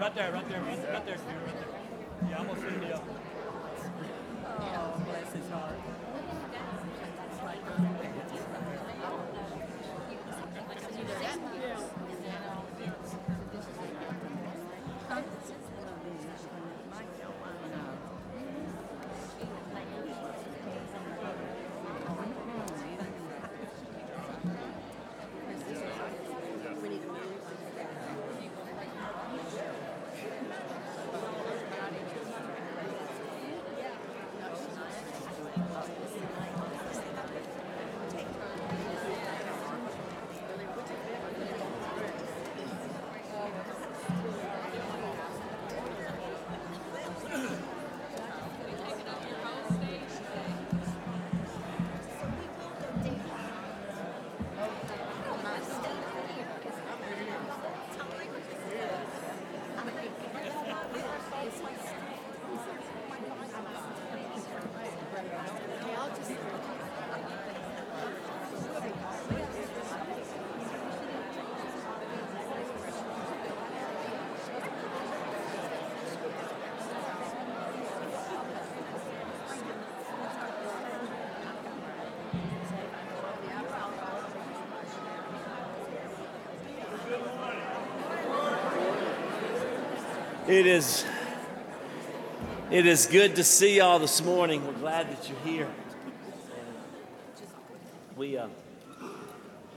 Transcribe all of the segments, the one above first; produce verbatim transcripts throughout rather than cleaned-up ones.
Right there, right there, right there, right there, right there. Yeah, I'm gonna send you up. Oh, bless his heart. It is, it is good to see y'all this morning. We're glad that you're here. We, uh,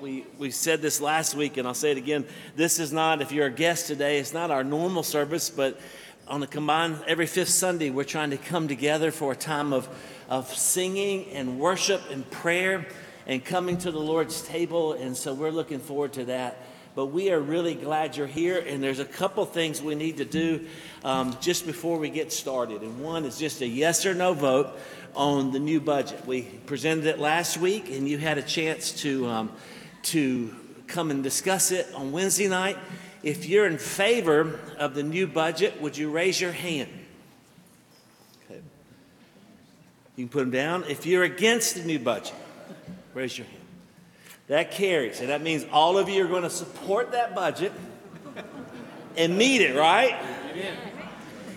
we, we said this last week, and I'll say it again. This is not, if you're a guest today, it's not our normal service, but on a combined, every fifth Sunday, we're trying to come together for a time of, of singing and worship and prayer and coming to the Lord's table, and so we're looking forward to that. But we are really glad you're here, and there's a couple things we need to do um, just before we get started. And one is just a yes or no vote on the new budget. We presented it last week, and you had a chance to, um, to come and discuss it on Wednesday night. If you're in favor of the new budget, would you raise your hand? Okay. You can put them down. If you're against the new budget, raise your hand. That carries, and that means all of you are going to support that budget and meet it, right? Amen.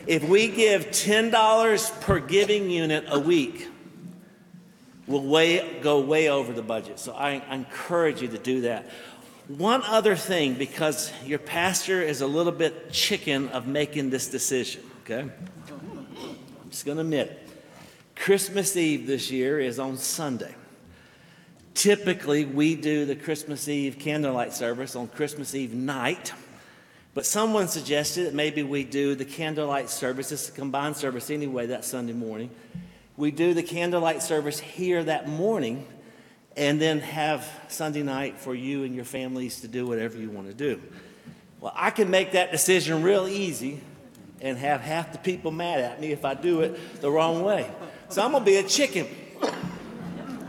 If we give ten dollars per giving unit a week, we'll way, go way over the budget. So I, I encourage you to do that. One other thing, because your pastor is a little bit chicken of making this decision, okay? I'm just going to admit it. Christmas Eve this year is on Sunday. Typically, we do the Christmas Eve candlelight service on Christmas Eve night, but someone suggested that maybe we do the candlelight service. It's a combined service anyway that Sunday morning. We do the candlelight service here that morning and then have Sunday night for you and your families to do whatever you want to do. Well, I can make that decision real easy and have half the people mad at me if I do it the wrong way. So I'm going to be a chicken.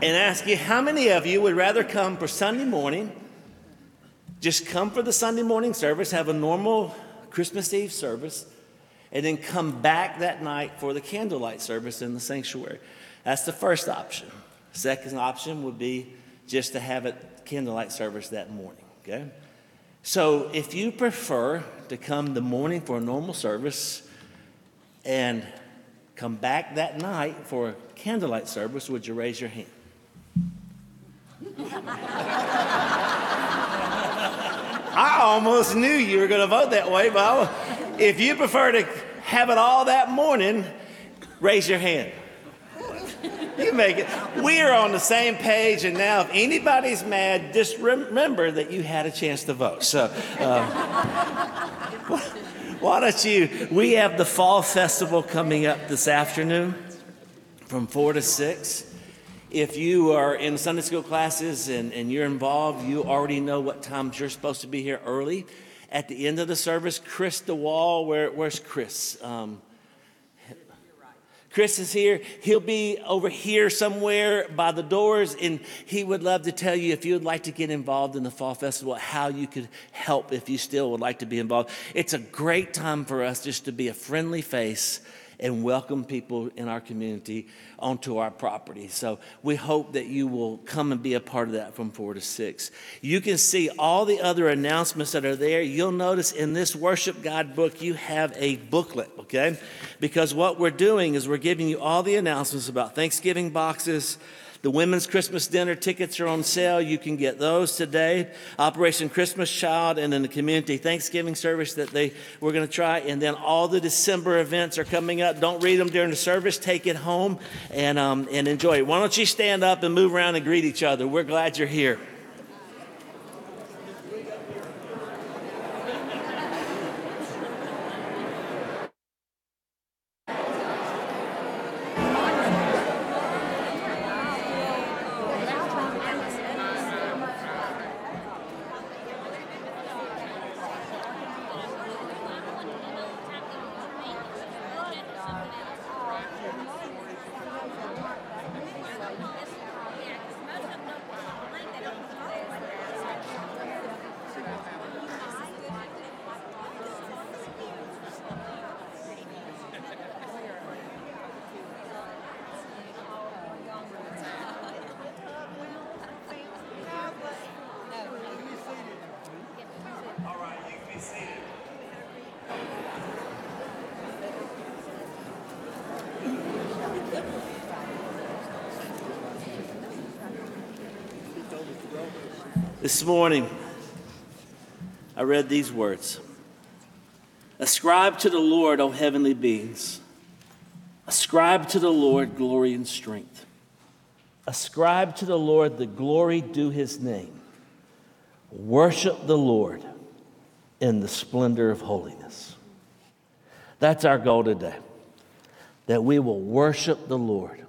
And ask you, how many of you would rather come for Sunday morning, just come for the Sunday morning service, have a normal Christmas Eve service, and then come back that night for the candlelight service in the sanctuary? That's the first option. Second option would be just to have a candlelight service that morning, okay? So if you prefer to come the morning for a normal service and come back that night for a candlelight service, would you raise your hand? I almost knew you were going to vote that way, but if you prefer to have it all that morning, raise your hand. You make it. We are on the same page, and now if anybody's mad, just remember that you had a chance to vote. So, uh, why don't you? We have the Fall Festival coming up this afternoon from four to six. If you are in Sunday school classes and, and you're involved, you already know what times you're supposed to be here early. At the end of the service, Chris DeWall, where, where's Chris? Um, Chris is here. He'll be over here somewhere by the doors, and he would love to tell you if you would like to get involved in the Fall Festival, how you could help if you still would like to be involved. It's a great time for us just to be a friendly face and welcome people in our community onto our property. So we hope that you will come and be a part of that from four to six. You can see all the other announcements that are there. You'll notice in this worship guide book, you have a booklet, okay? Because what we're doing is we're giving you all the announcements about Thanksgiving boxes. The women's Christmas dinner tickets are on sale. You can get those today. Operation Christmas Child, and then the community Thanksgiving service that they we're going to try. And then all the December events are coming up. Don't read them during the service. Take it home and, um, and enjoy it. Why don't you stand up and move around and greet each other? We're glad you're here. This morning, I read these words. Ascribe to the Lord, O heavenly beings. Ascribe to the Lord glory and strength. Ascribe to the Lord the glory due his name. Worship the Lord in the splendor of holiness. That's our goal today, that we will worship the Lord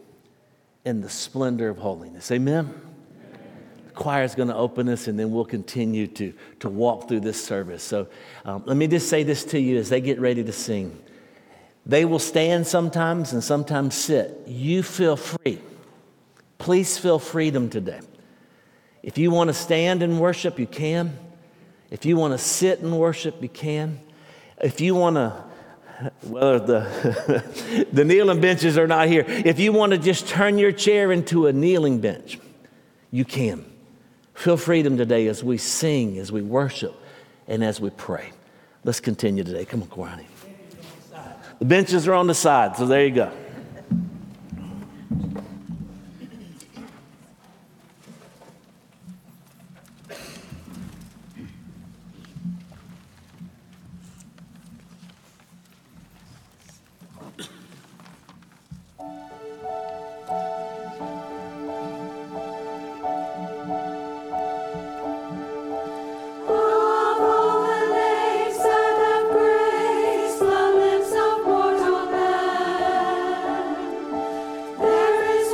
in the splendor of holiness. Amen? Choir is going to open us, and then we'll continue to, to walk through this service. So um, let me just say this to you as they get ready to sing. They will stand sometimes and sometimes sit. You feel free. Please feel freedom today. If you want to stand and worship, you can. If you want to sit and worship, you can. If you want to Well, the, the kneeling benches are not here. If you want to just turn your chair into a kneeling bench, you can. Feel freedom today as we sing, as we worship, and as we pray. Let's continue today. Come on, choir. The benches are on the side, so there you go. There is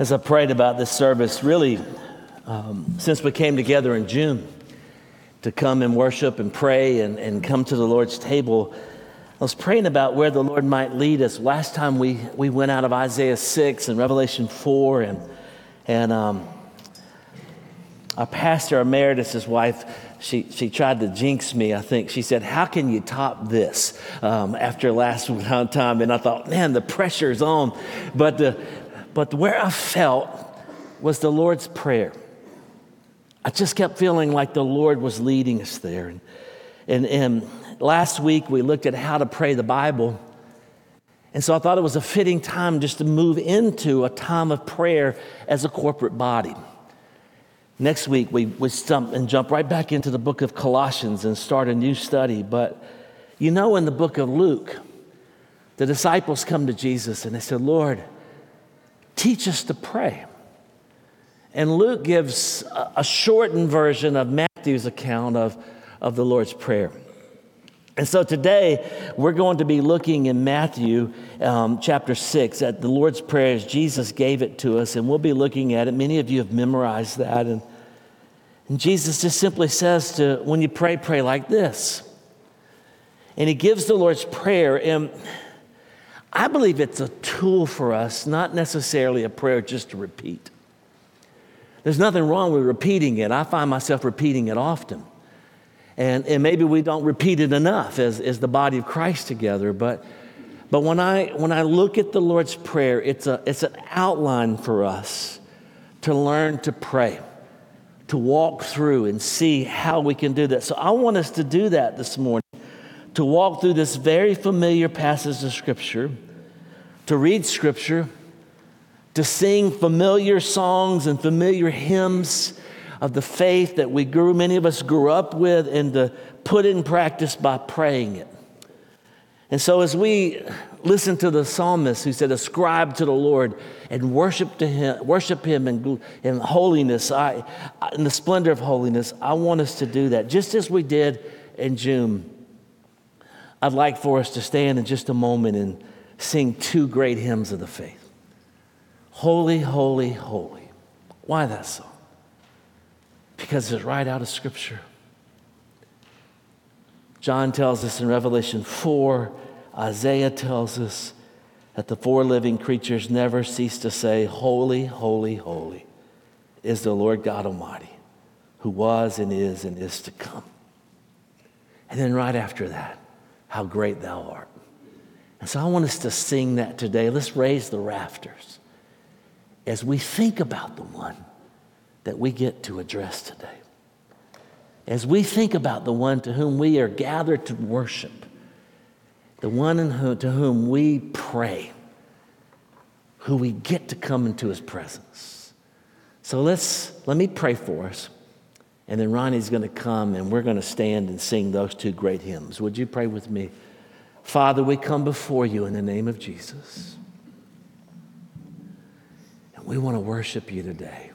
as I prayed about this service, really, um, since we came together in June to come and worship and pray and, and come to the Lord's table, I was praying about where the Lord might lead us. Last time we, we went out of Isaiah six and Revelation four, and and um, our pastor emeritus, his wife, She she tried to jinx me, I think. She said, "How can you top this?" Um, after last time, and I thought, man, the pressure's on. But the, but where I felt was the Lord's Prayer. I just kept feeling like the Lord was leading us there. And and, and last week we looked at how to pray the Bible. And so I thought it was a fitting time just to move into a time of prayer as a corporate body. Next week, we, we stump and jump right back into the book of Colossians and start a new study. But you know, in the book of Luke, the disciples come to Jesus and they said, "Lord, teach us to pray." And Luke gives a, a shortened version of Matthew's account of, of the Lord's Prayer. And so today, we're going to be looking in Matthew um, chapter six at the Lord's Prayer as Jesus gave it to us, and we'll be looking at it. Many of you have memorized that. And, and Jesus just simply says to, when you pray, pray like this. And he gives the Lord's Prayer, and I believe it's a tool for us, not necessarily a prayer just to repeat. There's nothing wrong with repeating it. I find myself repeating it often. And, and maybe we don't repeat it enough as, as the body of Christ together. But but when I when I look at the Lord's Prayer, it's a it's an outline for us to learn to pray, to walk through and see how we can do that. So I want us to do that this morning, to walk through this very familiar passage of Scripture, to read Scripture, to sing familiar songs and familiar hymns of the faith that we grew, many of us grew up with, and to put in practice by praying it. And so as we listen to the psalmist who said, "Ascribe to the Lord and worship to him, worship him in, in holiness, I, in the splendor of holiness," I want us to do that, just as we did in June. I'd like for us to stand in just a moment and sing two great hymns of the faith. Holy, holy, holy. Why that song? Because it's right out of Scripture. John tells us in Revelation four, Isaiah tells us that the four living creatures never cease to say, "Holy, holy, holy is the Lord God Almighty, who was and is and is to come." And then right after that, "How great thou art." And so I want us to sing that today. Let's raise the rafters as we think about the one that we get to address today. As we think about the one to whom we are gathered to worship, the one in whom, to whom we pray, who we get to come into his presence. So let's let me pray for us, and then Ronnie's going to come, and we're going to stand and sing those two great hymns. Would you pray with me? Father, we come before you in the name of Jesus, and we want to worship you today.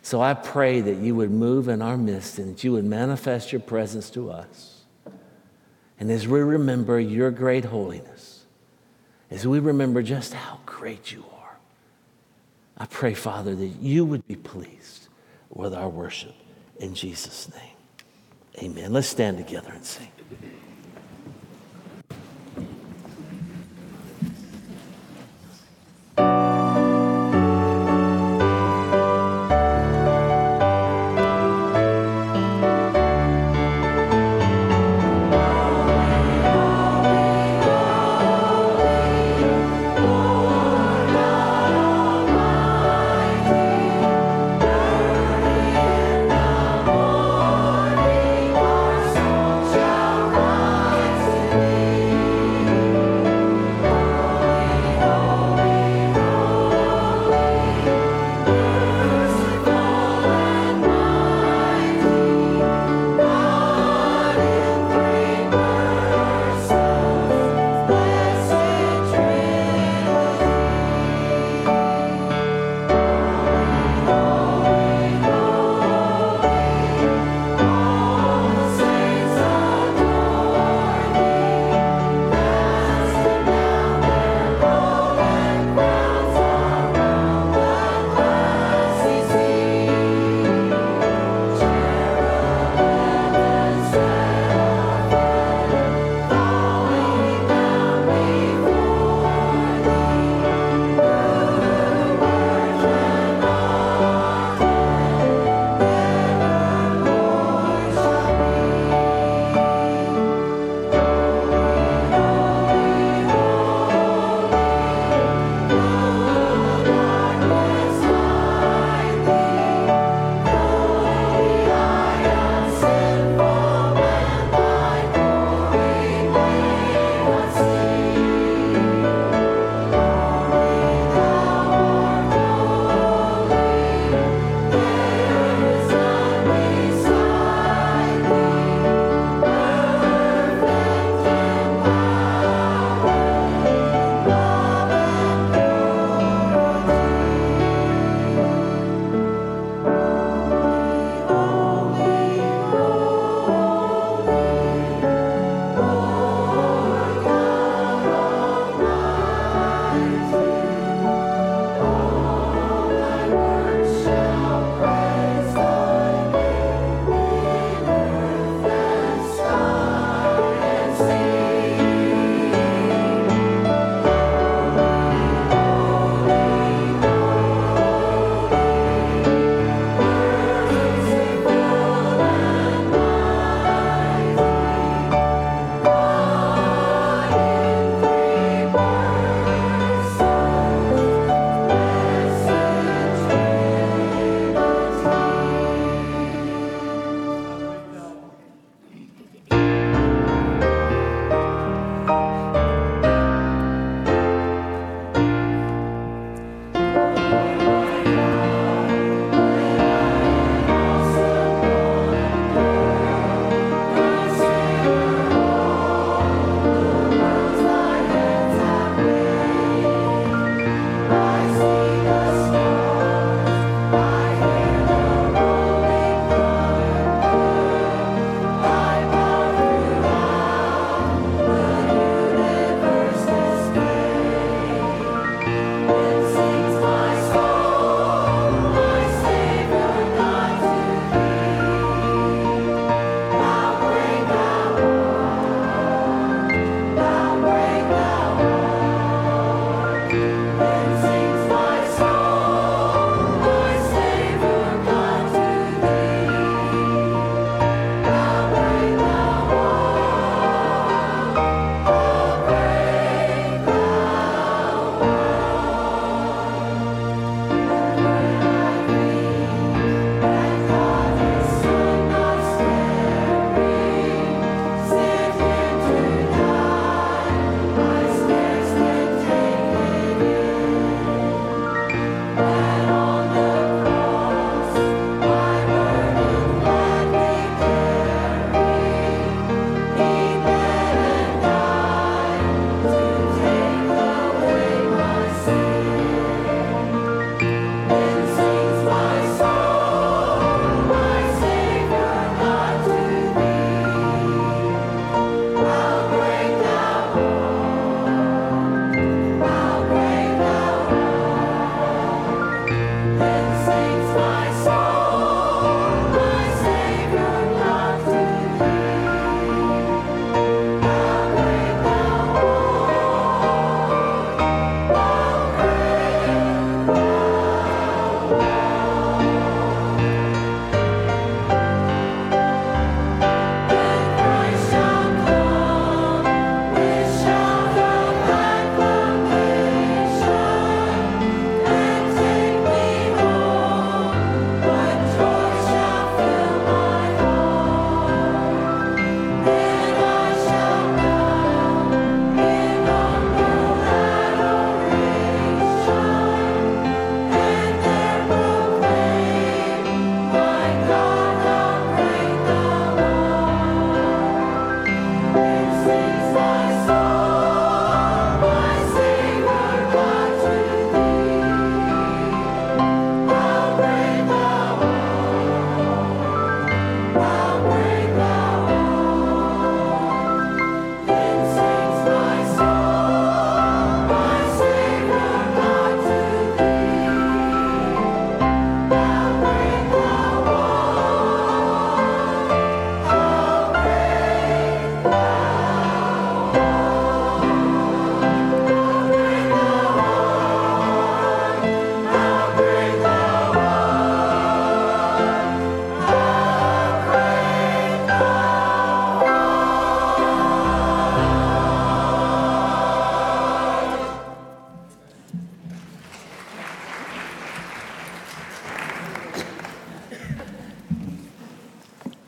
So I pray that you would move in our midst and that you would manifest your presence to us. And as we remember your great holiness, as we remember just how great you are, I pray, Father, that you would be pleased with our worship. In Jesus' name, amen. Let's stand together and sing. All right.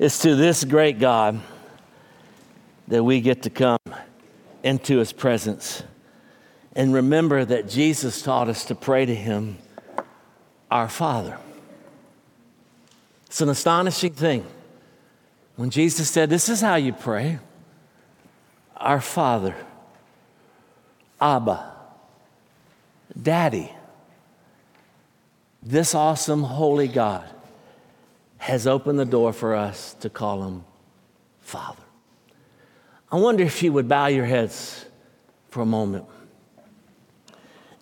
It's to this great God that we get to come into his presence and remember that Jesus taught us to pray to him, our Father. It's an astonishing thing. When Jesus said, this is how you pray, our Father, Abba, Daddy, this awesome, holy God has opened the door for us to call him Father. I wonder if you would bow your heads for a moment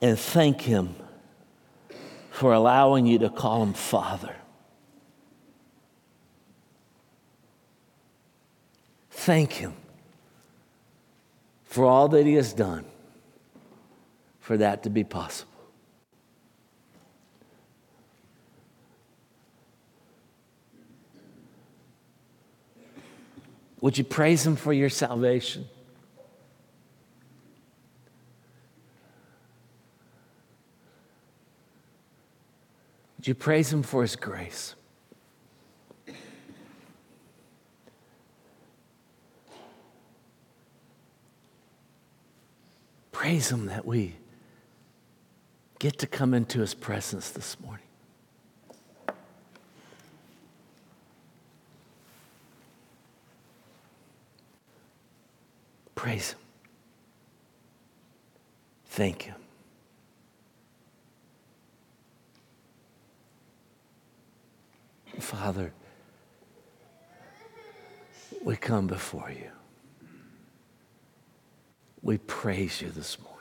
and thank him for allowing you to call him Father. Thank him for all that he has done for that to be possible. Would you praise him for your salvation? Would you praise him for his grace? Praise him that we get to come into his presence this morning. Praise him. Thank him. Father, we come before you. We praise you this morning.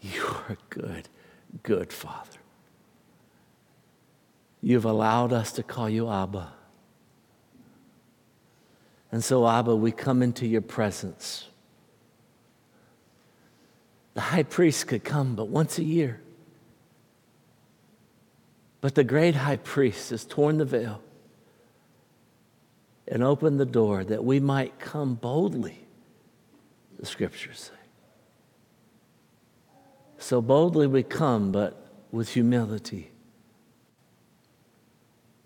You are a good, good Father. You've allowed us to call you Abba. And so, Abba, we come into your presence. The high priest could come but once a year. But the great high priest has torn the veil and opened the door that we might come boldly, the scriptures say. So boldly we come, but with humility.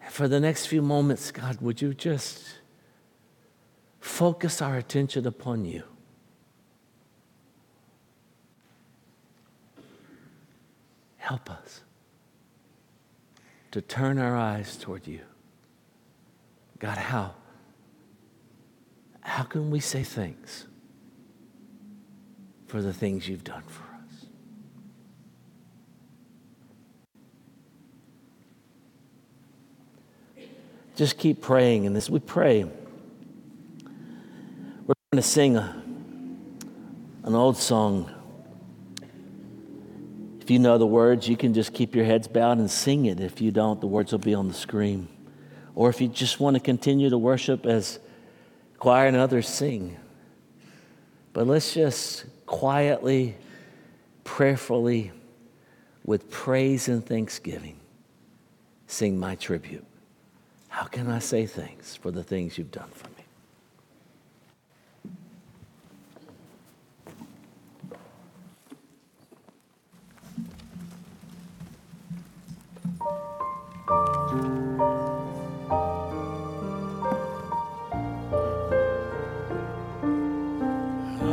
And for the next few moments, God, would you just focus our attention upon you? Help us to turn our eyes toward you. God, how? How can we say thanks for the things you've done for us? Just keep praying in this. We pray. We're going to sing a, an old song. If you know the words, you can just keep your heads bowed and sing it. If you don't, the words will be on the screen. Or if you just want to continue to worship as choir and others sing. But let's just quietly, prayerfully, with praise and thanksgiving, sing my tribute. How can I say thanks for the things you've done for me? For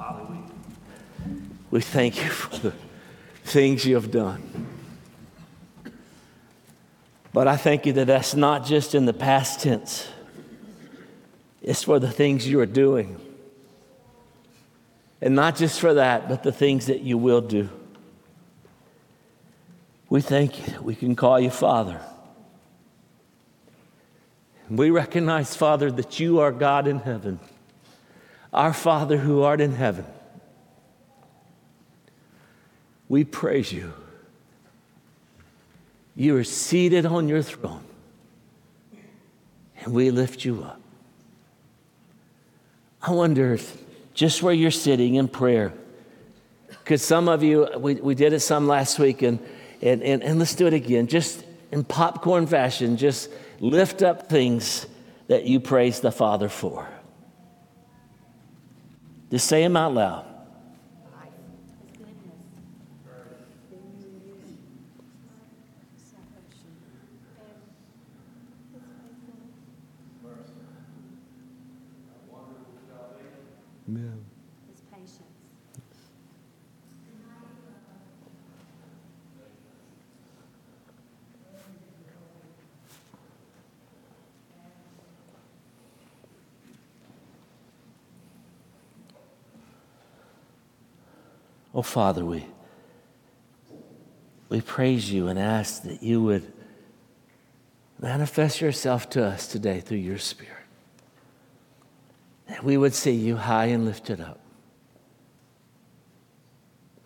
Father, we, we thank you for the things you have done. But I thank you that that's not just in the past tense. It's for the things you are doing. And not just for that, but the things that you will do. We thank you that we can call you Father. And we recognize, Father, that you are God in heaven, our Father who art in heaven. We praise you. You are seated on your throne, and we lift you up. I wonder if just where you're sitting in prayer, because some of you, we, we did it some last week, and, and, and, and let's do it again, just in popcorn fashion, just lift up things that you praise the Father for. Just say them out loud. Amen. His patience. Oh, Father, we, we praise you and ask that you would manifest yourself to us today through your Spirit. That we would see you high and lifted up.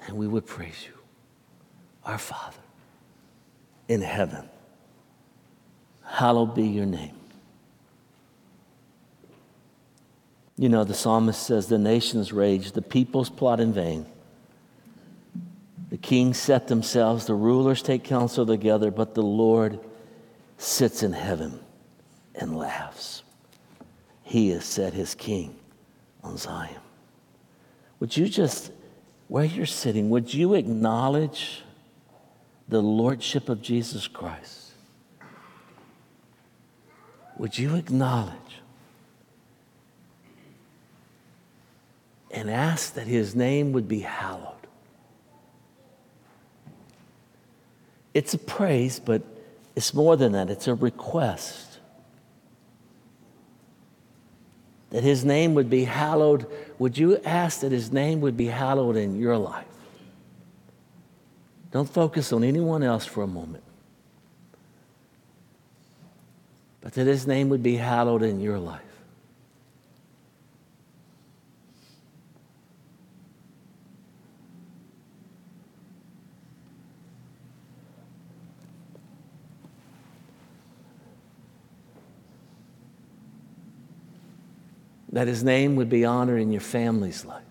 And we would praise you, our Father in heaven. Hallowed be your name. You know, the psalmist says, the nations rage, the peoples plot in vain. The kings set themselves, the rulers take counsel together, but the Lord sits in heaven and laughs. He has set his king on Zion. Would you just, where you're sitting, would you acknowledge the lordship of Jesus Christ? Would you acknowledge and ask that his name would be hallowed? It's a praise, but it's more than that. It's a request. That his name would be hallowed. Would you ask that his name would be hallowed in your life? Don't focus on anyone else for a moment. But that his name would be hallowed in your life. That his name would be honored in your family's life.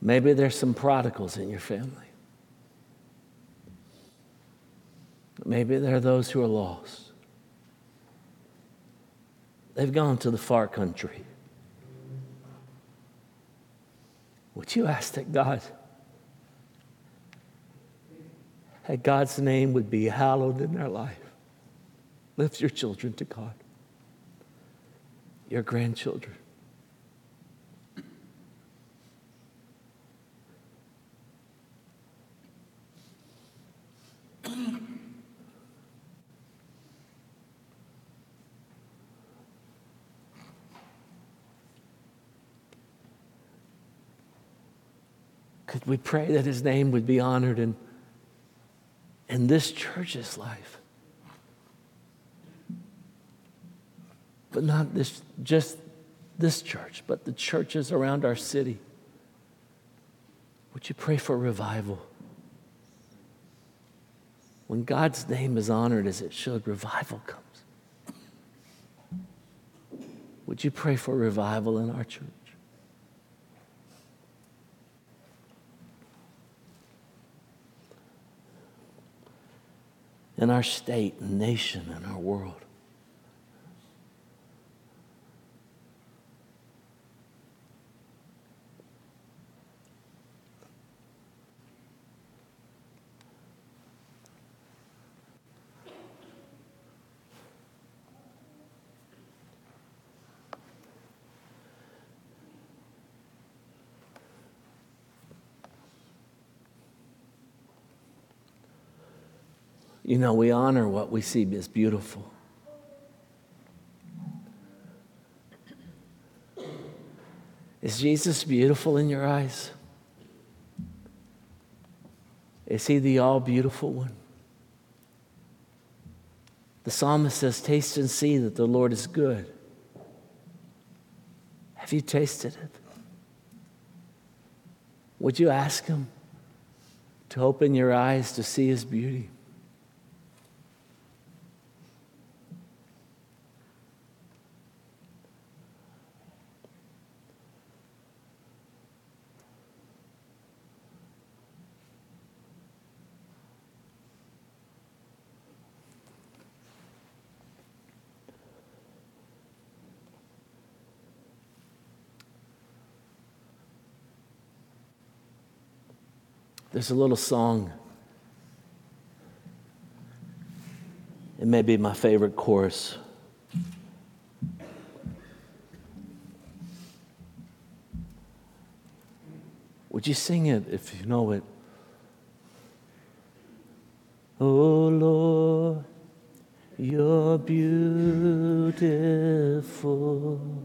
Maybe there's some prodigals in your family. Maybe there are those who are lost. They've gone to the far country. Would you ask that God, that God's name would be hallowed in their life? Lift your children to God. Your grandchildren. Could we pray that his name would be honored in, in this church's life? But not this, just this church, but the churches around our city. Would you pray for revival? When God's name is honored as it should, revival comes. Would you pray for revival in our church? In our state and nation and our world. you know, we honor what we see as beautiful. Is Jesus beautiful in your eyes? Is he the all-beautiful one? The psalmist says, taste and see that the Lord is good. Have you tasted it? Would you ask him to open your eyes to see his beauty? There's a little song. It may be my favorite chorus. Would you sing it if you know it? Oh Lord, you're beautiful.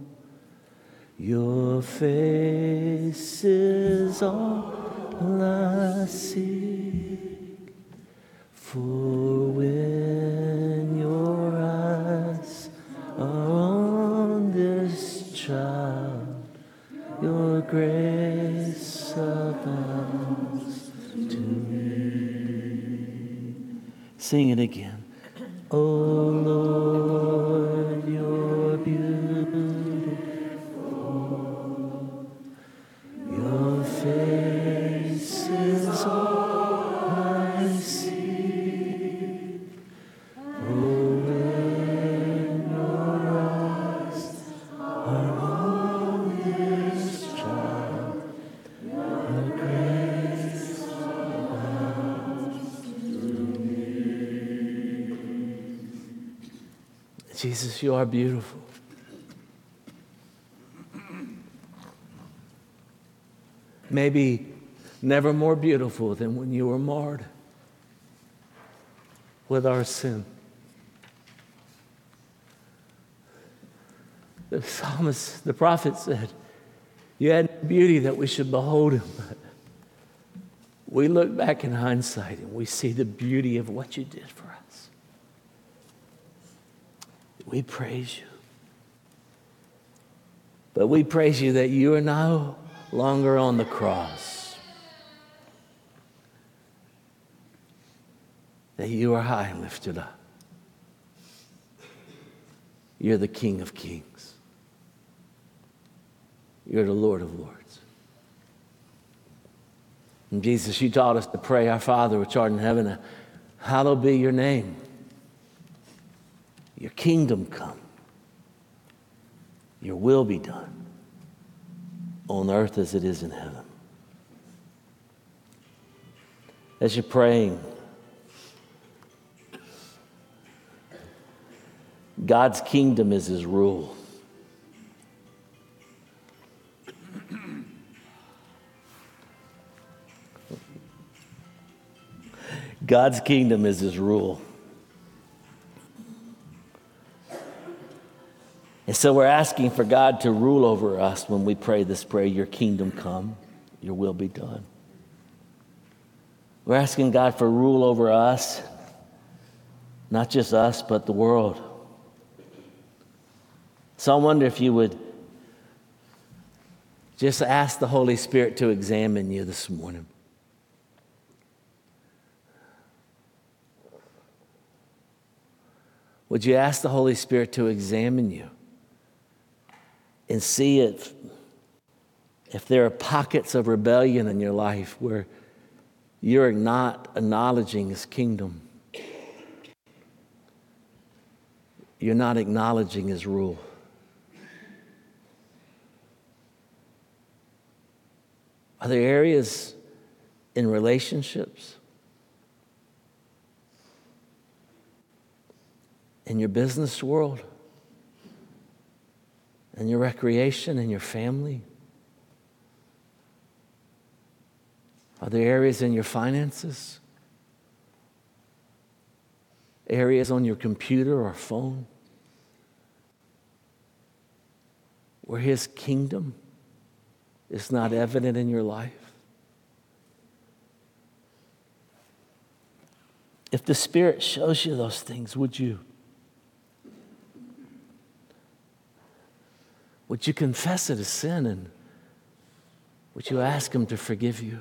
Your face is all I seek, for when your eyes are on this child, your grace abounds to me. Sing it again. Oh Lord, your beautiful, your face is all I see. Oh, when your eyes are on this child, your grace abounds to me. Jesus, you are beautiful. Maybe never more beautiful than when you were marred with our sin. The psalmist, the prophet said, you had beauty that we should behold him. We look back in hindsight and we see the beauty of what you did for us. We praise you. But we praise you that you are no longer on the cross. That you are high and lifted up. You're the King of Kings. You're the Lord of Lords. And Jesus, you taught us to pray, our Father which art in heaven, hallowed be your name. Your kingdom come. Your will be done on earth as it is in heaven. As you're praying, God's kingdom is his rule. God's kingdom is his rule. And so we're asking for God to rule over us when we pray this prayer, your kingdom come, your will be done. We're asking God for rule over us, not just us, but the world. So I wonder if you would just ask the Holy Spirit to examine you this morning. Would you ask the Holy Spirit to examine you and see if, if there are pockets of rebellion in your life where you're not acknowledging his kingdom. You're not acknowledging his rule. Are there areas in relationships, in your business world, in your recreation, in your family? Are there areas in your finances? areas on your computer or phone where his kingdom is not evident in your life? If the Spirit shows you those things, would you? Would you confess it as sin, and would you ask him to forgive you?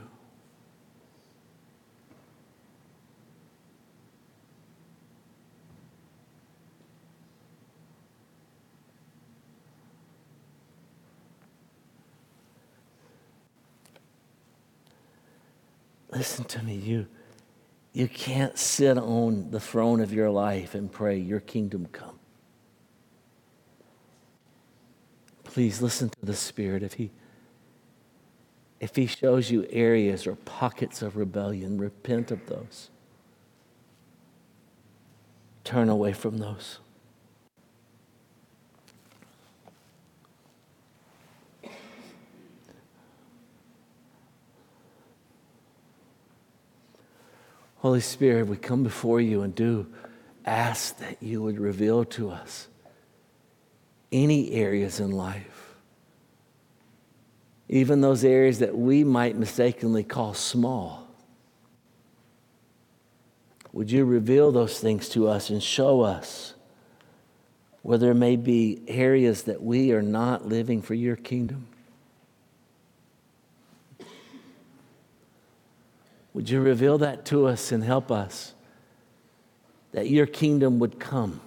Listen to me, you, you can't sit on the throne of your life and pray, your kingdom come. Please listen to the Spirit. If he, if he shows you areas or pockets of rebellion, repent of those. Turn away from those. Holy Spirit, we come before you and do ask that you would reveal to us any areas in life, even those areas that we might mistakenly call small. Would you reveal those things to us and show us where there may be areas that we are not living for your kingdom? Would you reveal that to us and help us that your kingdom would come,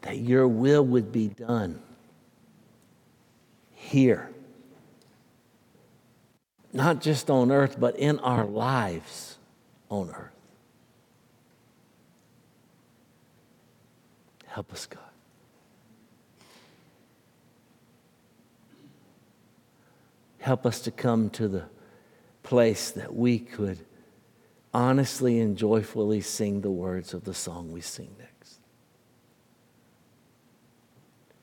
that your will would be done here, not just on earth, but in our lives on earth. Help us, God. Help us to come to the place that we could honestly and joyfully sing the words of the song we sing next.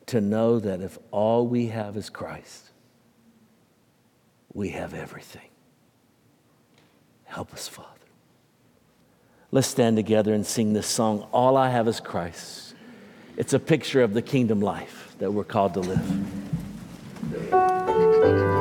To know that if all we have is Christ, we have everything. Help us, Father. Let's stand together and sing this song, All I Have is Christ. It's a picture of the kingdom life that we're called to live. Thank you.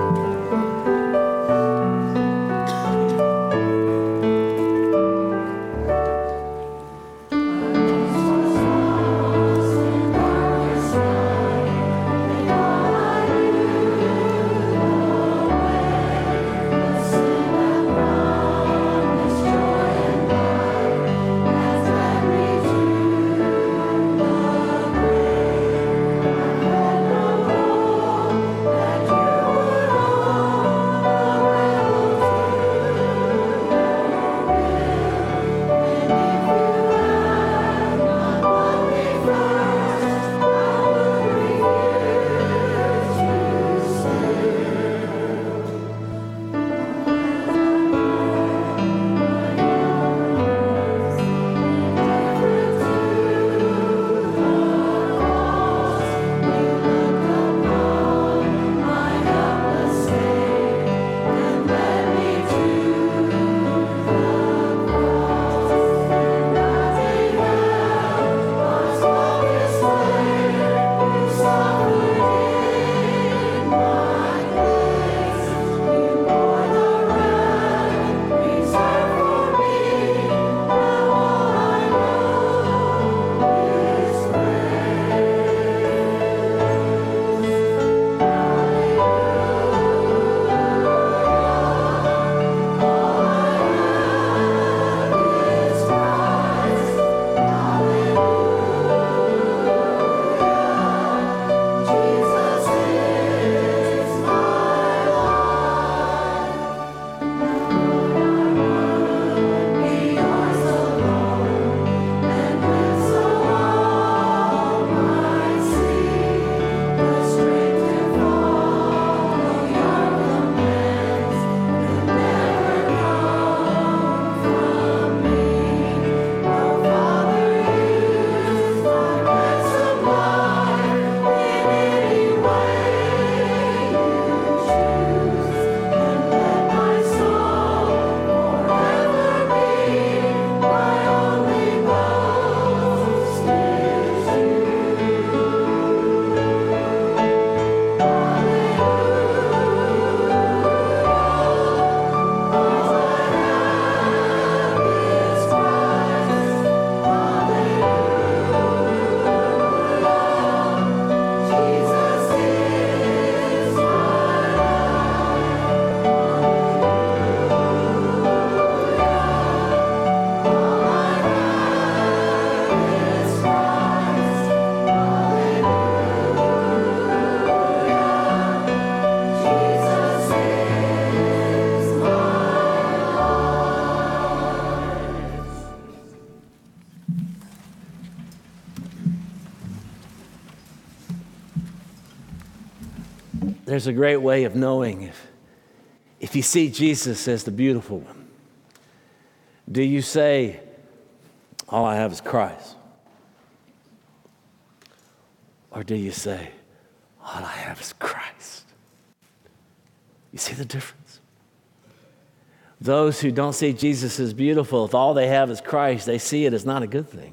There's a great way of knowing if, if you see Jesus as the beautiful one. Do you say, all I have is Christ? Or do you say, all I have is Christ? You see the difference? Those who don't see Jesus as beautiful, if all they have is Christ, they see it as not a good thing.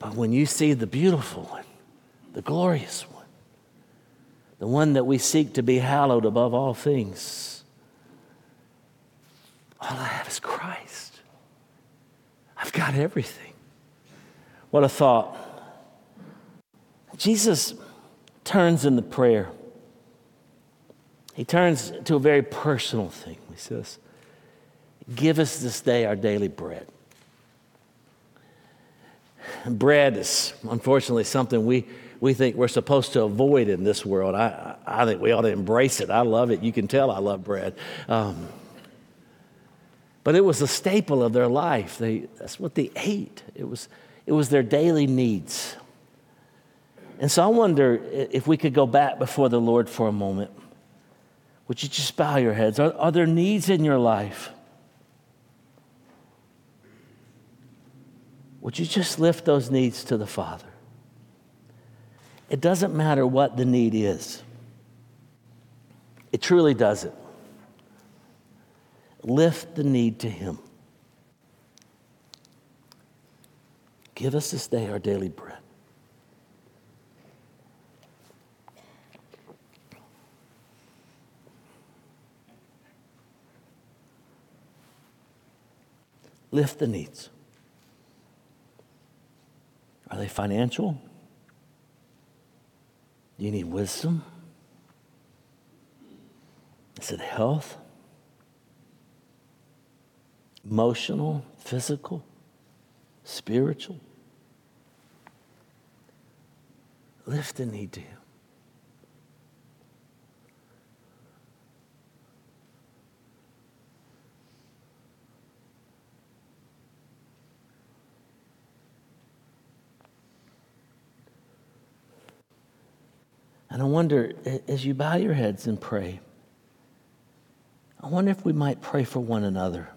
But when you see the beautiful one, the glorious one, the one that we seek to be hallowed above all things, all I have is Christ. I've got everything. What a thought. Jesus turns in the prayer. He turns to a very personal thing. He says, give us this day our daily bread. Bread is unfortunately something we, we think we're supposed to avoid in this world. I, I think we ought to embrace it. I love it. You can tell I love bread. Um, but it was a staple of their life. They, that's what they ate. It was, it was their daily needs. And so I wonder if we could go back before the Lord for a moment. Would you just bow your heads? Are, are there needs in your life? Would you just lift those needs to the Father? It doesn't matter what the need is. It truly doesn't. Lift the need to Him. Give us this day our daily bread. Lift the needs. Are they financial? Do you need wisdom? Is it health? Emotional, physical, spiritual? Lift the need to Him. And I wonder, as you bow your heads and pray, I wonder if we might pray for one another.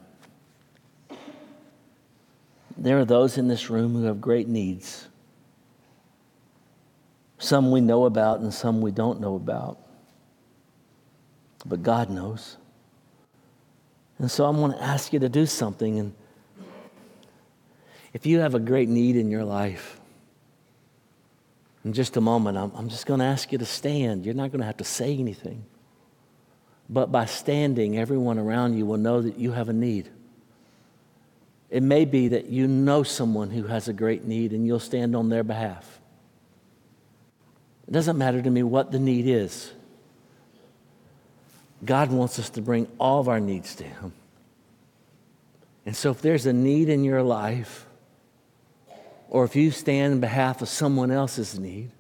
There are those in this room who have great needs. Some we know about and some we don't know about. But God knows. And so I'm going to ask you to do something. And if you have a great need in your life, in just a moment, I'm, I'm just going to ask you to stand. You're not going to have to say anything. But by standing, everyone around you will know that you have a need. It may be that you know someone who has a great need and you'll stand on their behalf. It doesn't matter to me what the need is. God wants us to bring all of our needs to Him. And so if there's a need in your life, or if you stand in behalf of someone else's need,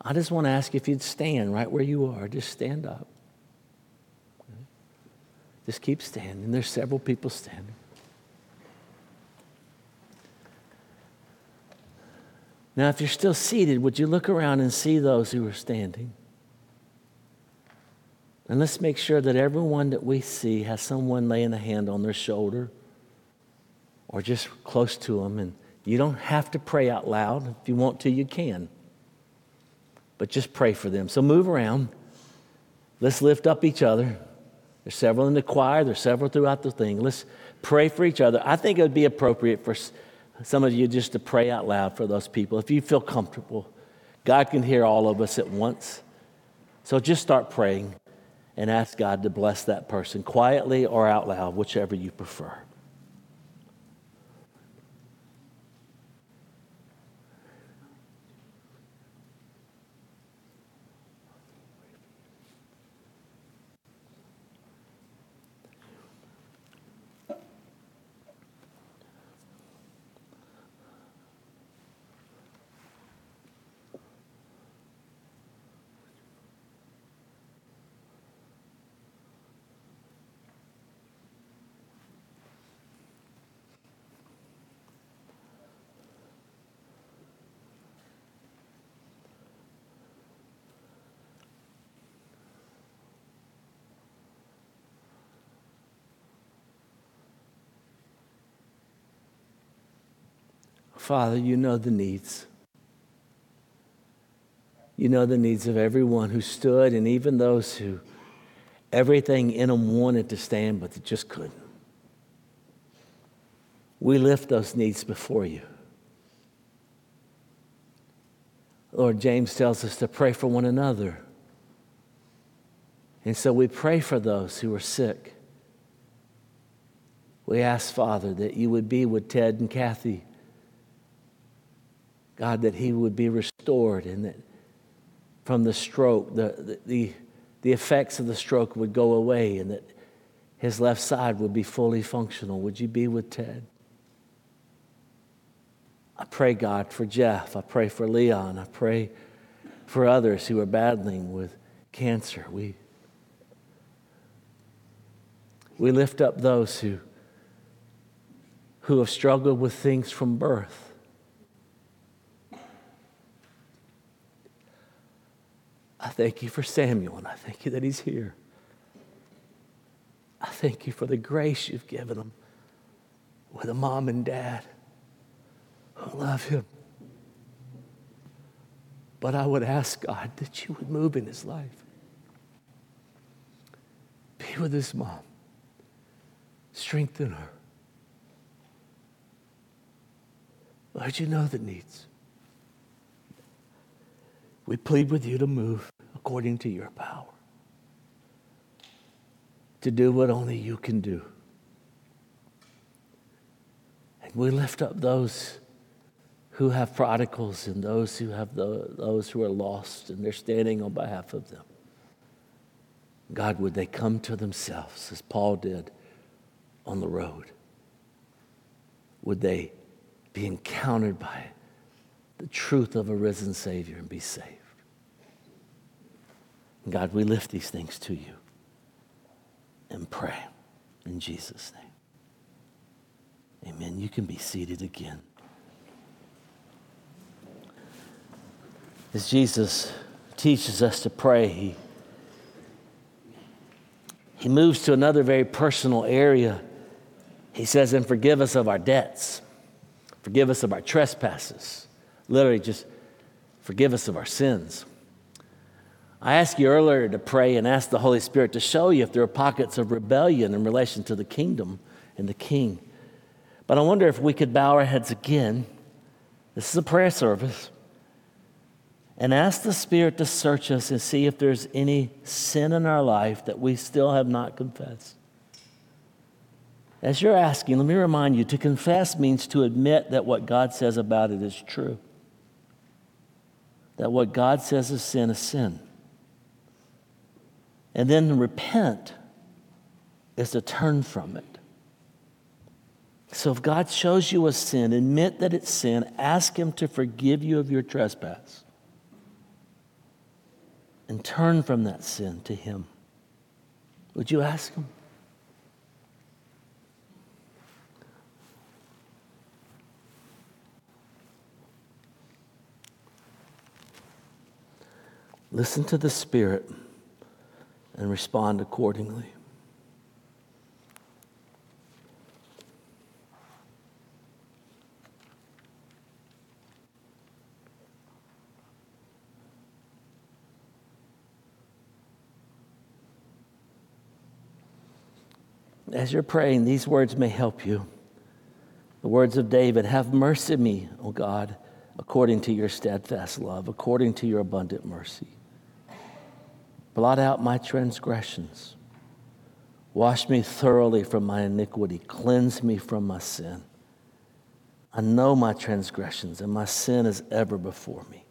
I just want to ask you if you'd stand right where you are. Just stand up. Okay. Just keep standing. There's several people standing. Now, if you're still seated, would you look around and see those who are standing? And let's make sure that everyone that we see has someone laying a hand on their shoulder or just close to them. And you don't have to pray out loud. If you want to, you can. But just pray for them. So move around. Let's lift up each other. There's several in the choir. There's several throughout the thing. Let's pray for each other. I think it would be appropriate for some of you just to pray out loud for those people. If you feel comfortable, God can hear all of us at once. So just start praying and ask God to bless that person, quietly or out loud, whichever you prefer. Father, you know the needs. You know the needs of everyone who stood, and even those who everything in them wanted to stand, but they just couldn't. We lift those needs before you. Lord, James tells us to pray for one another. And so we pray for those who are sick. We ask, Father, that you would be with Ted and Kathy. God, that he would be restored, and that from the stroke, the, the, the effects of the stroke would go away, and that his left side would be fully functional. Would you be with Ted? I pray, God, for Jeff. I pray for Leon. I pray for others who are battling with cancer. We, we lift up those who, who have struggled with things from birth. I thank you for Samuel, and I thank you that he's here. I thank you for the grace you've given him with a mom and dad who love him. But I would ask, God, that you would move in his life. Be with his mom. Strengthen her. Lord, you know the needs. We plead with you to move according to your power, to do what only you can do. And we lift up those who have prodigals, and those who have the, those who are lost, and they're standing on behalf of them. God, would they come to themselves as Paul did on the road? Would they be encountered by the truth of a risen Savior and be saved? God, we lift these things to you and pray in Jesus' name. Amen. You can be seated again. As Jesus teaches us to pray, he, he moves to another very personal area. He says, and forgive us of our debts. Forgive us of our trespasses. Literally, just forgive us of our sins. I asked you earlier to pray and ask the Holy Spirit to show you if there are pockets of rebellion in relation to the kingdom and the king. But I wonder if we could bow our heads again. This is a prayer service. And ask the Spirit to search us and see if there's any sin in our life that we still have not confessed. As you're asking, let me remind you, to confess means to admit that what God says about it is true. That what God says is sin is sin. And then repent is to turn from it. So if God shows you a sin, admit that it's sin, ask him to forgive you of your trespass, and turn from that sin to him. Would you ask him? Listen to the Spirit and respond accordingly. As you're praying, these words may help you. The words of David, have mercy on me, O God, according to your steadfast love, according to your abundant mercy. Blot out my transgressions. Wash me thoroughly from my iniquity. Cleanse me from my sin. I know my transgressions, and my sin is ever before me.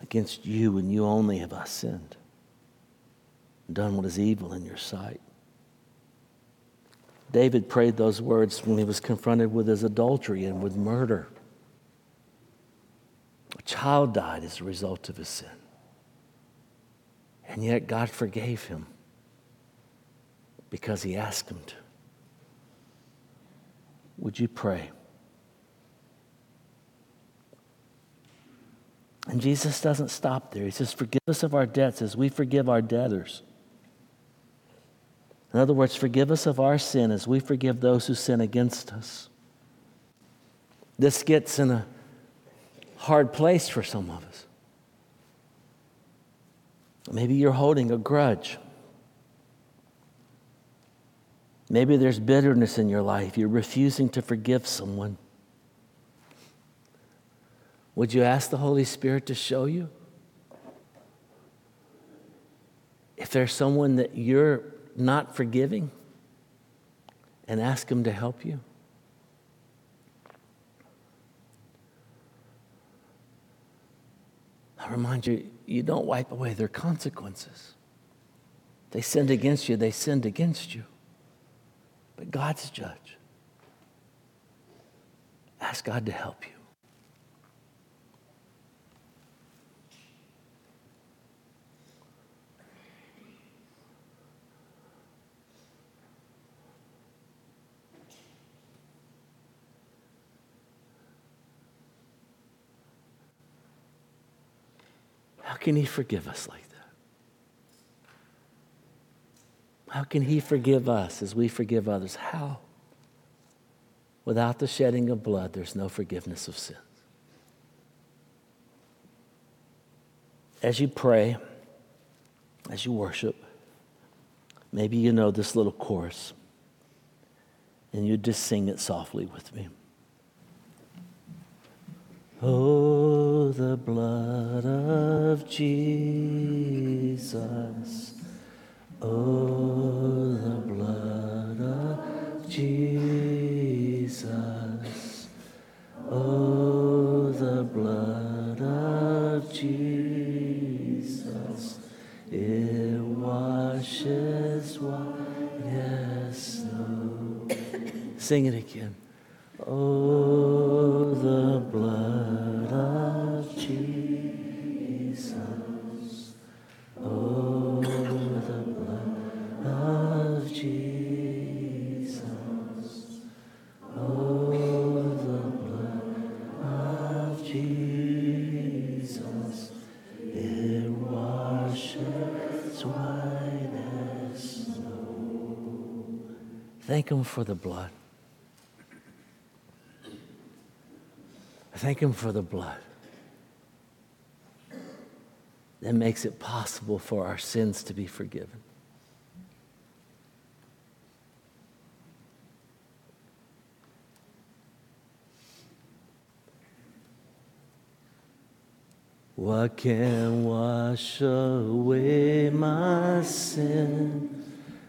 Against you and you only have I sinned, done what is evil in your sight. David prayed those words when he was confronted with his adultery and with murder. A child died as a result of his sin. And yet God forgave him because he asked him to. Would you pray? And Jesus doesn't stop there. He says, forgive us of our debts as we forgive our debtors. In other words, forgive us of our sin as we forgive those who sin against us. this gets in a hard place for some of us. Maybe you're holding a grudge. Maybe there's bitterness in your life. You're refusing to forgive someone. Would you ask the Holy Spirit to show you? If there's someone that you're not forgiving, and ask Him to help you. I remind you, you don't wipe away their consequences. They sinned against you, they sinned against you. But God's judge. Ask God to help you. How can He forgive us like that? How can He forgive us as we forgive others? How? Without the shedding of blood, there's no forgiveness of sins. As you pray, as you worship, maybe you know this little chorus, and you just sing it softly with me. Oh, the blood of Jesus. Oh, the blood of Jesus. Oh, the blood of Jesus. It washes white as snow. Sing it again. Oh, the blood of Jesus. Oh, the blood of Jesus. Oh, the blood of Jesus. It washes white as snow. Thank Him for the blood. Thank Him for the blood that makes it possible for our sins to be forgiven. What can wash away my sin?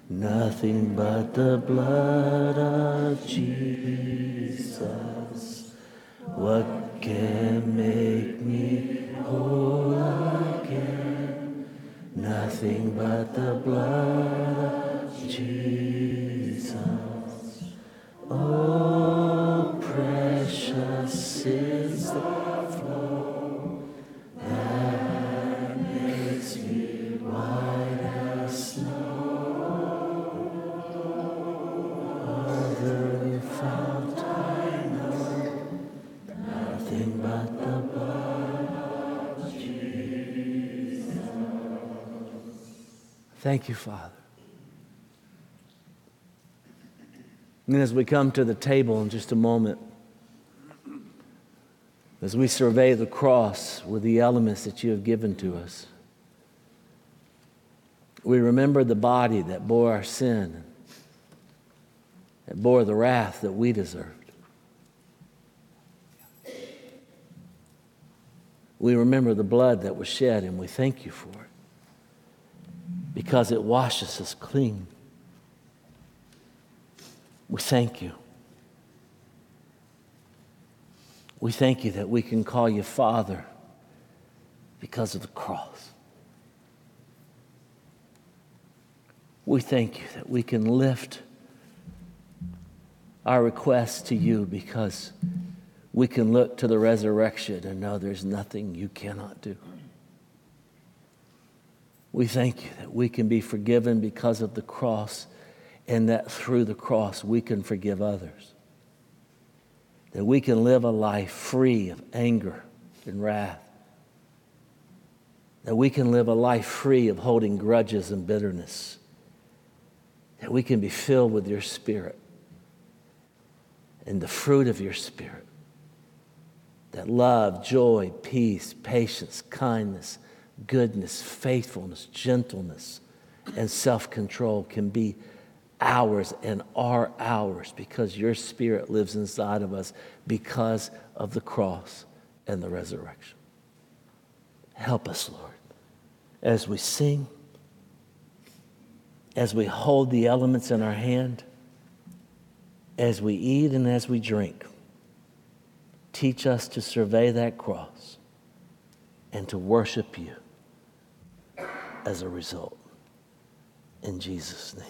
Nothing but the blood of Jesus. What can make me whole again? Nothing but the blood of Jesus. Oh, precious is the flow that makes me white as snow. Other fountain. Thank you, Father. And as we come to the table in just a moment, as we survey the cross with the elements that you have given to us, we remember the body that bore our sin, that bore the wrath that we deserved. We remember the blood that was shed, and we thank you for it, because it washes us clean. We thank you. We thank you that we can call you Father because of the cross. We thank you that we can lift our requests to you because we can look to the resurrection and know there's nothing you cannot do. We thank you that we can be forgiven because of the cross, and that through the cross we can forgive others. That we can live a life free of anger and wrath. That we can live a life free of holding grudges and bitterness. That we can be filled with your Spirit and the fruit of your Spirit that love, joy, peace, patience, kindness, goodness, faithfulness, gentleness, and self-control can be ours and are ours because your Spirit lives inside of us because of the cross and the resurrection. Help us, Lord, as we sing, as we hold the elements in our hand, as we eat and as we drink. Teach us to survey that cross and to worship you as a result. In Jesus' name.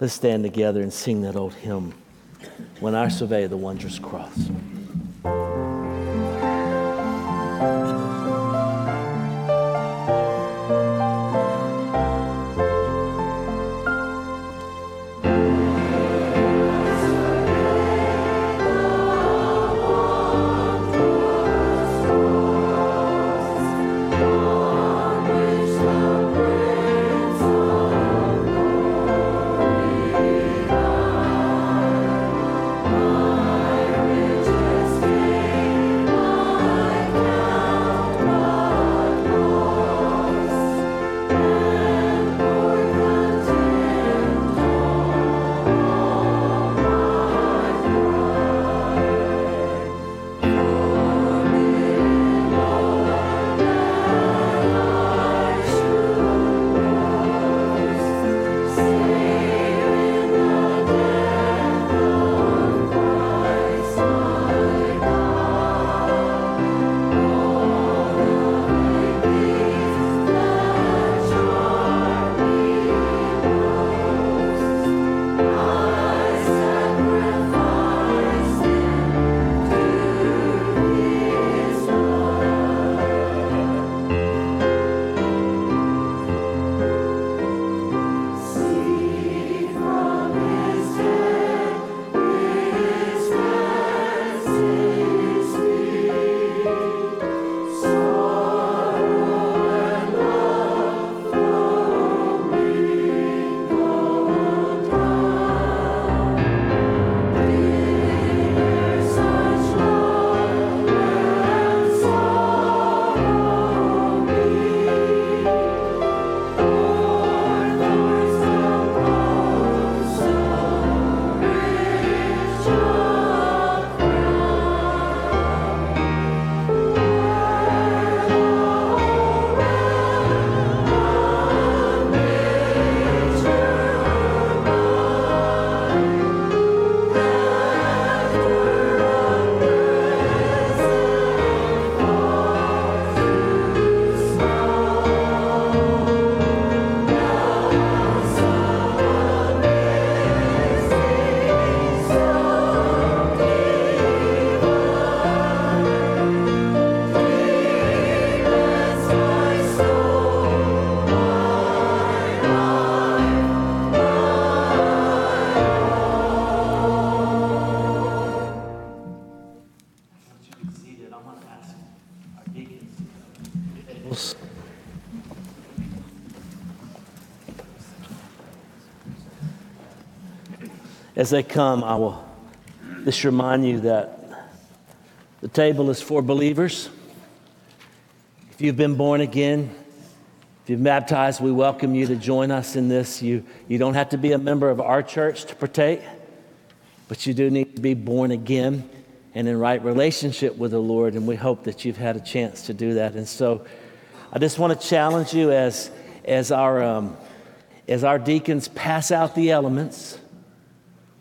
Let's stand together and sing that old hymn, When I Survey the Wondrous Cross. As they come, I will just remind you that the table is for believers. If you've been born again, if you've been baptized, we welcome you to join us in this. You, you don't have to be a member of our church to partake, but you do need to be born again and in right relationship with the Lord, and we hope that you've had a chance to do that. And so I just want to challenge you as, as, our, um, as our deacons pass out the elements,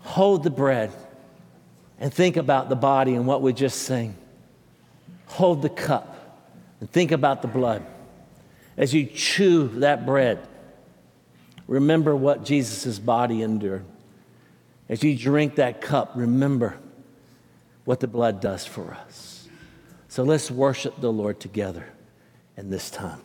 hold the bread and think about the body and what we just sang. Hold the cup and think about the blood. As you chew that bread, remember what Jesus' body endured. As you drink that cup, remember what the blood does for us. So let's worship the Lord together in this time.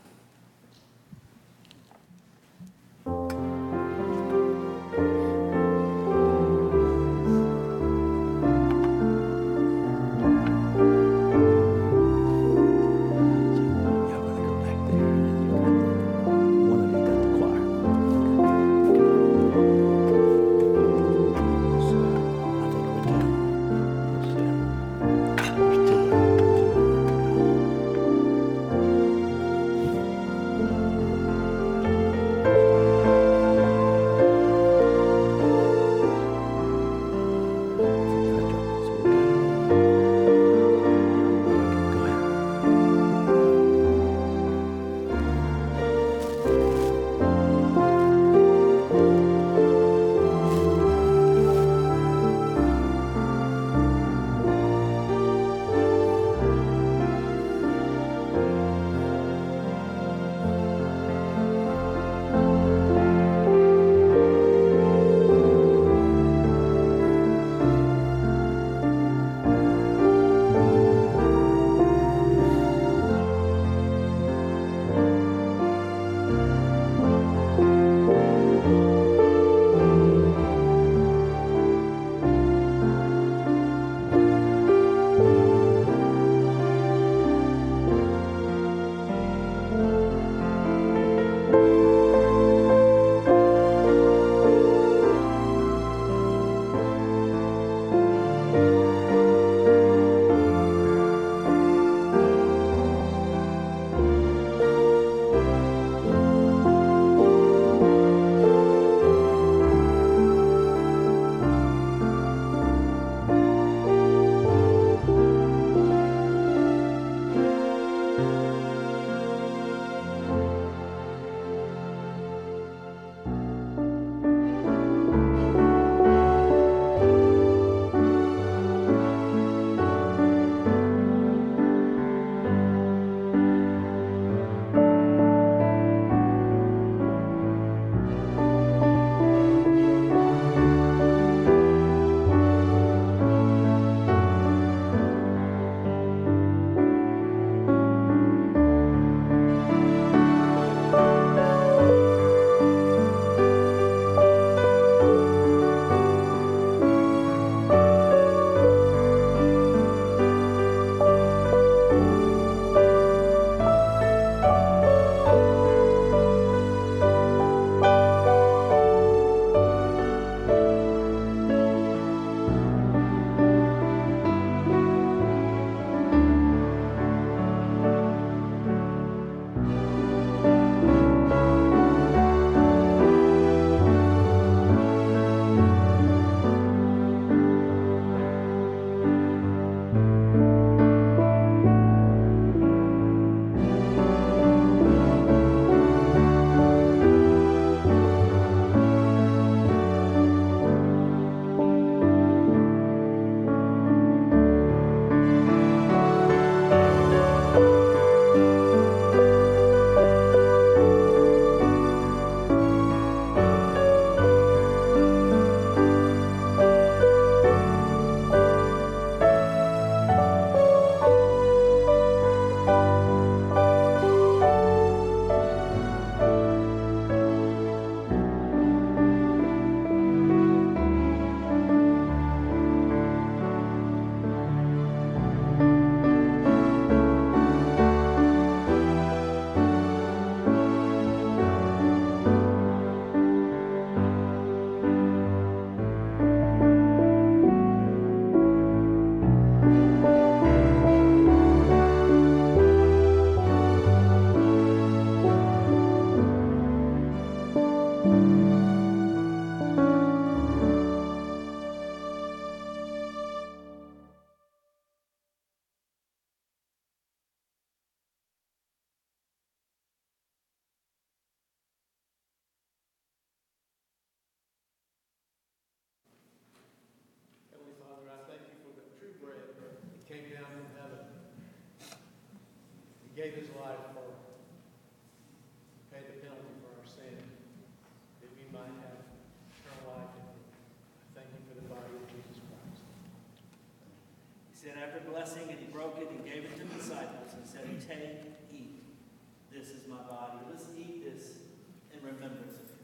gave his life for, paid the penalty for our sin, that we might have eternal life in him. I thank you for the body of Jesus Christ. He said, after blessing it, he broke it and gave it to the disciples and said, take, eat. This is my body. Let's eat this in remembrance of him.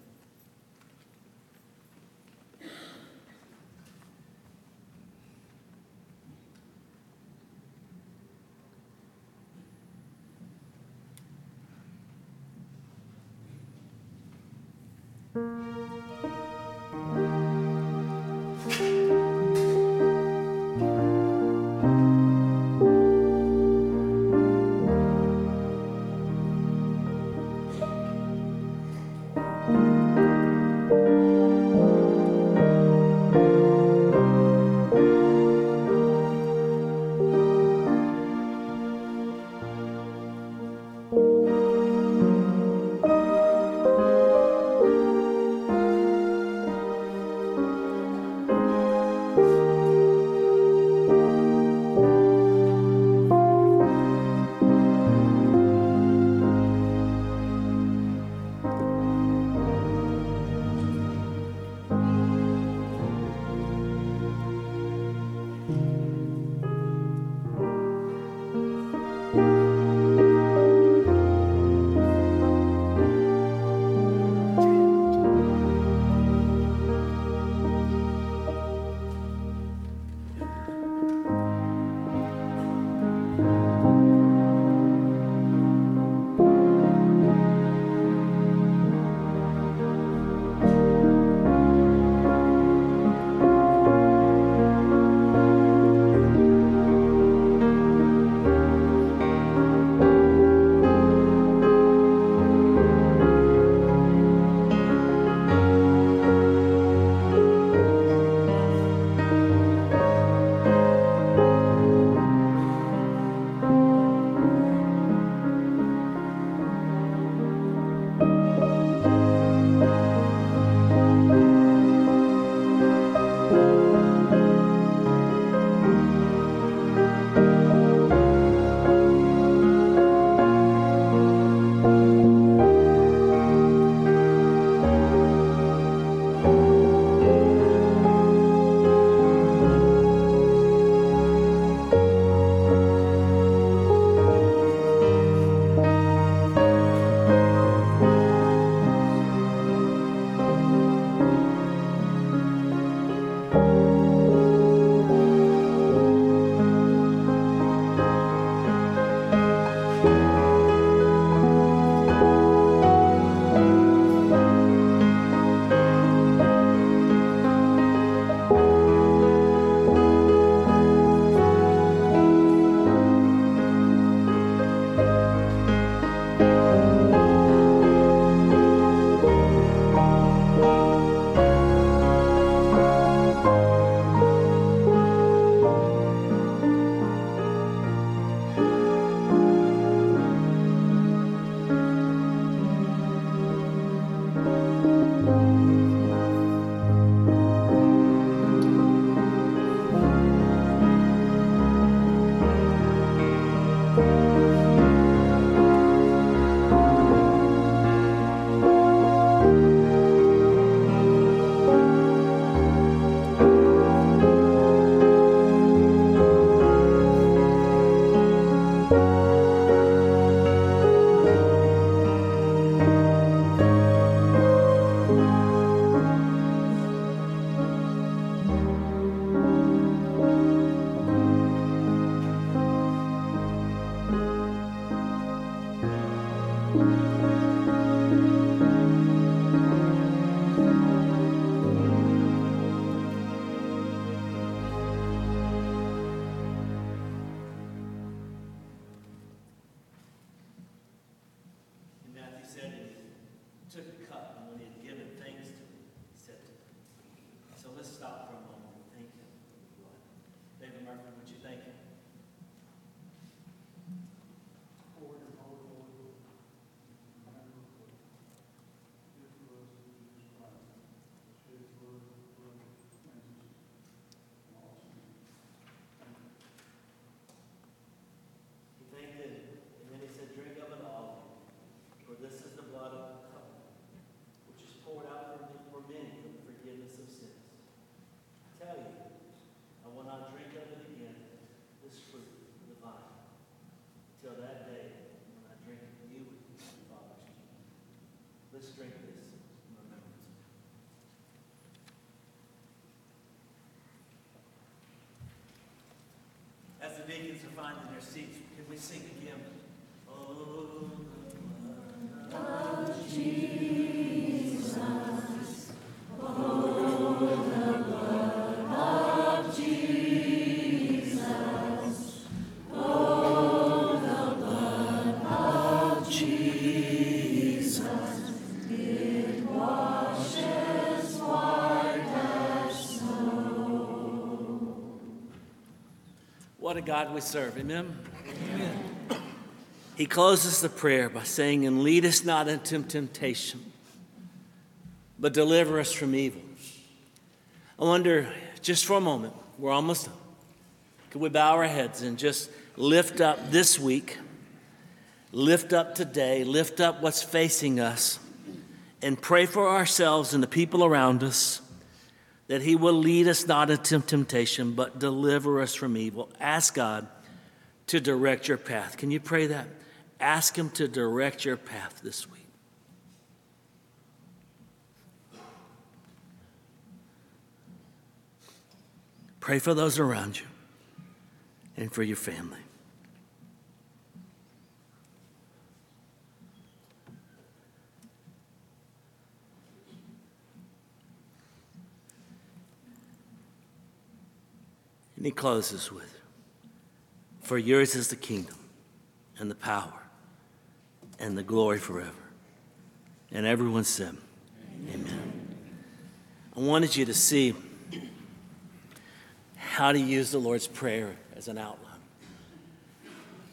the deacons are finding their seats, can we sing again? Oh, oh Jesus, oh the blood of Jesus, oh the blood of Jesus, it washes white as snow. What a God we serve, amen? He closes the prayer by saying, and lead us not into temptation, but deliver us from evil. I wonder, just for a moment, we're almost done. Could we bow our heads and just lift up this week, lift up today, lift up what's facing us, and pray for ourselves and the people around us that he will lead us not into temptation, but deliver us from evil. Ask God to direct your path. Can you pray that? Ask him to direct your path this week. Pray for those around you and for your family. And he closes with, for yours is the kingdom and the power and the glory forever. And everyone said, amen. Amen. I wanted you to see how to use the Lord's Prayer as an outline.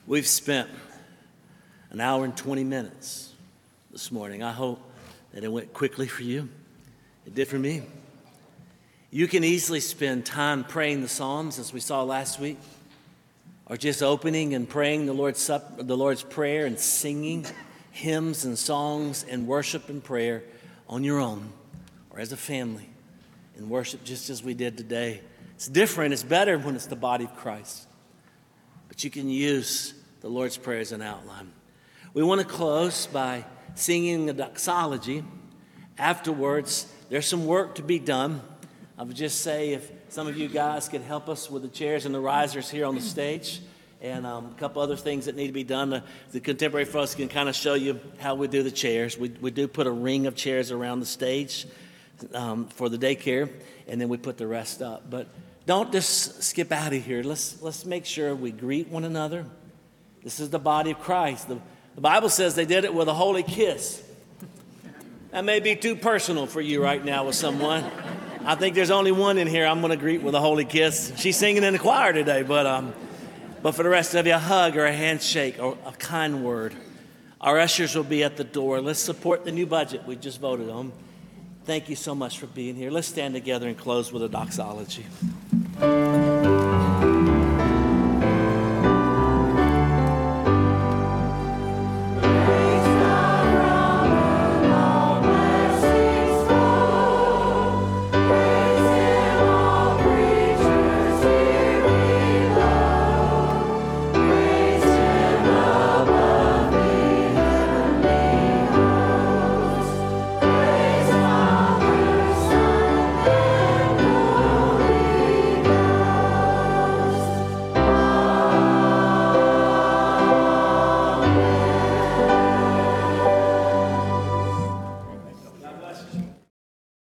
We've spent an hour and twenty minutes this morning. I hope that it went quickly for you. It did for me. You can easily spend time praying the Psalms, as we saw last week, or just opening and praying the Lord's Supper, the Lord's Prayer, and singing hymns and songs and worship and prayer on your own or as a family, and worship just as we did today. It's different. It's better when it's the body of Christ. But you can use the Lord's Prayer as an outline. We want to close by singing the doxology. Afterwards, there's some work to be done. I would just say if some of you guys could help us with the chairs and the risers here on the stage, and um, a couple other things that need to be done. The, the contemporary folks can kind of show you how we do the chairs. We, we do put a ring of chairs around the stage um, for the daycare, and then we put the rest up. But don't just skip out of here. Let's let's make sure we greet one another. This is the body of Christ. The, the Bible says they did it with a holy kiss. That may be too personal for you right now with someone. I think there's only one in here I'm going to greet with a holy kiss. She's singing in the choir today, but um, but for the rest of you, a hug or a handshake or a kind word. Our ushers will be at the door. Let's support the new budget we just voted on. Thank you so much for being here. Let's stand together and close with a doxology.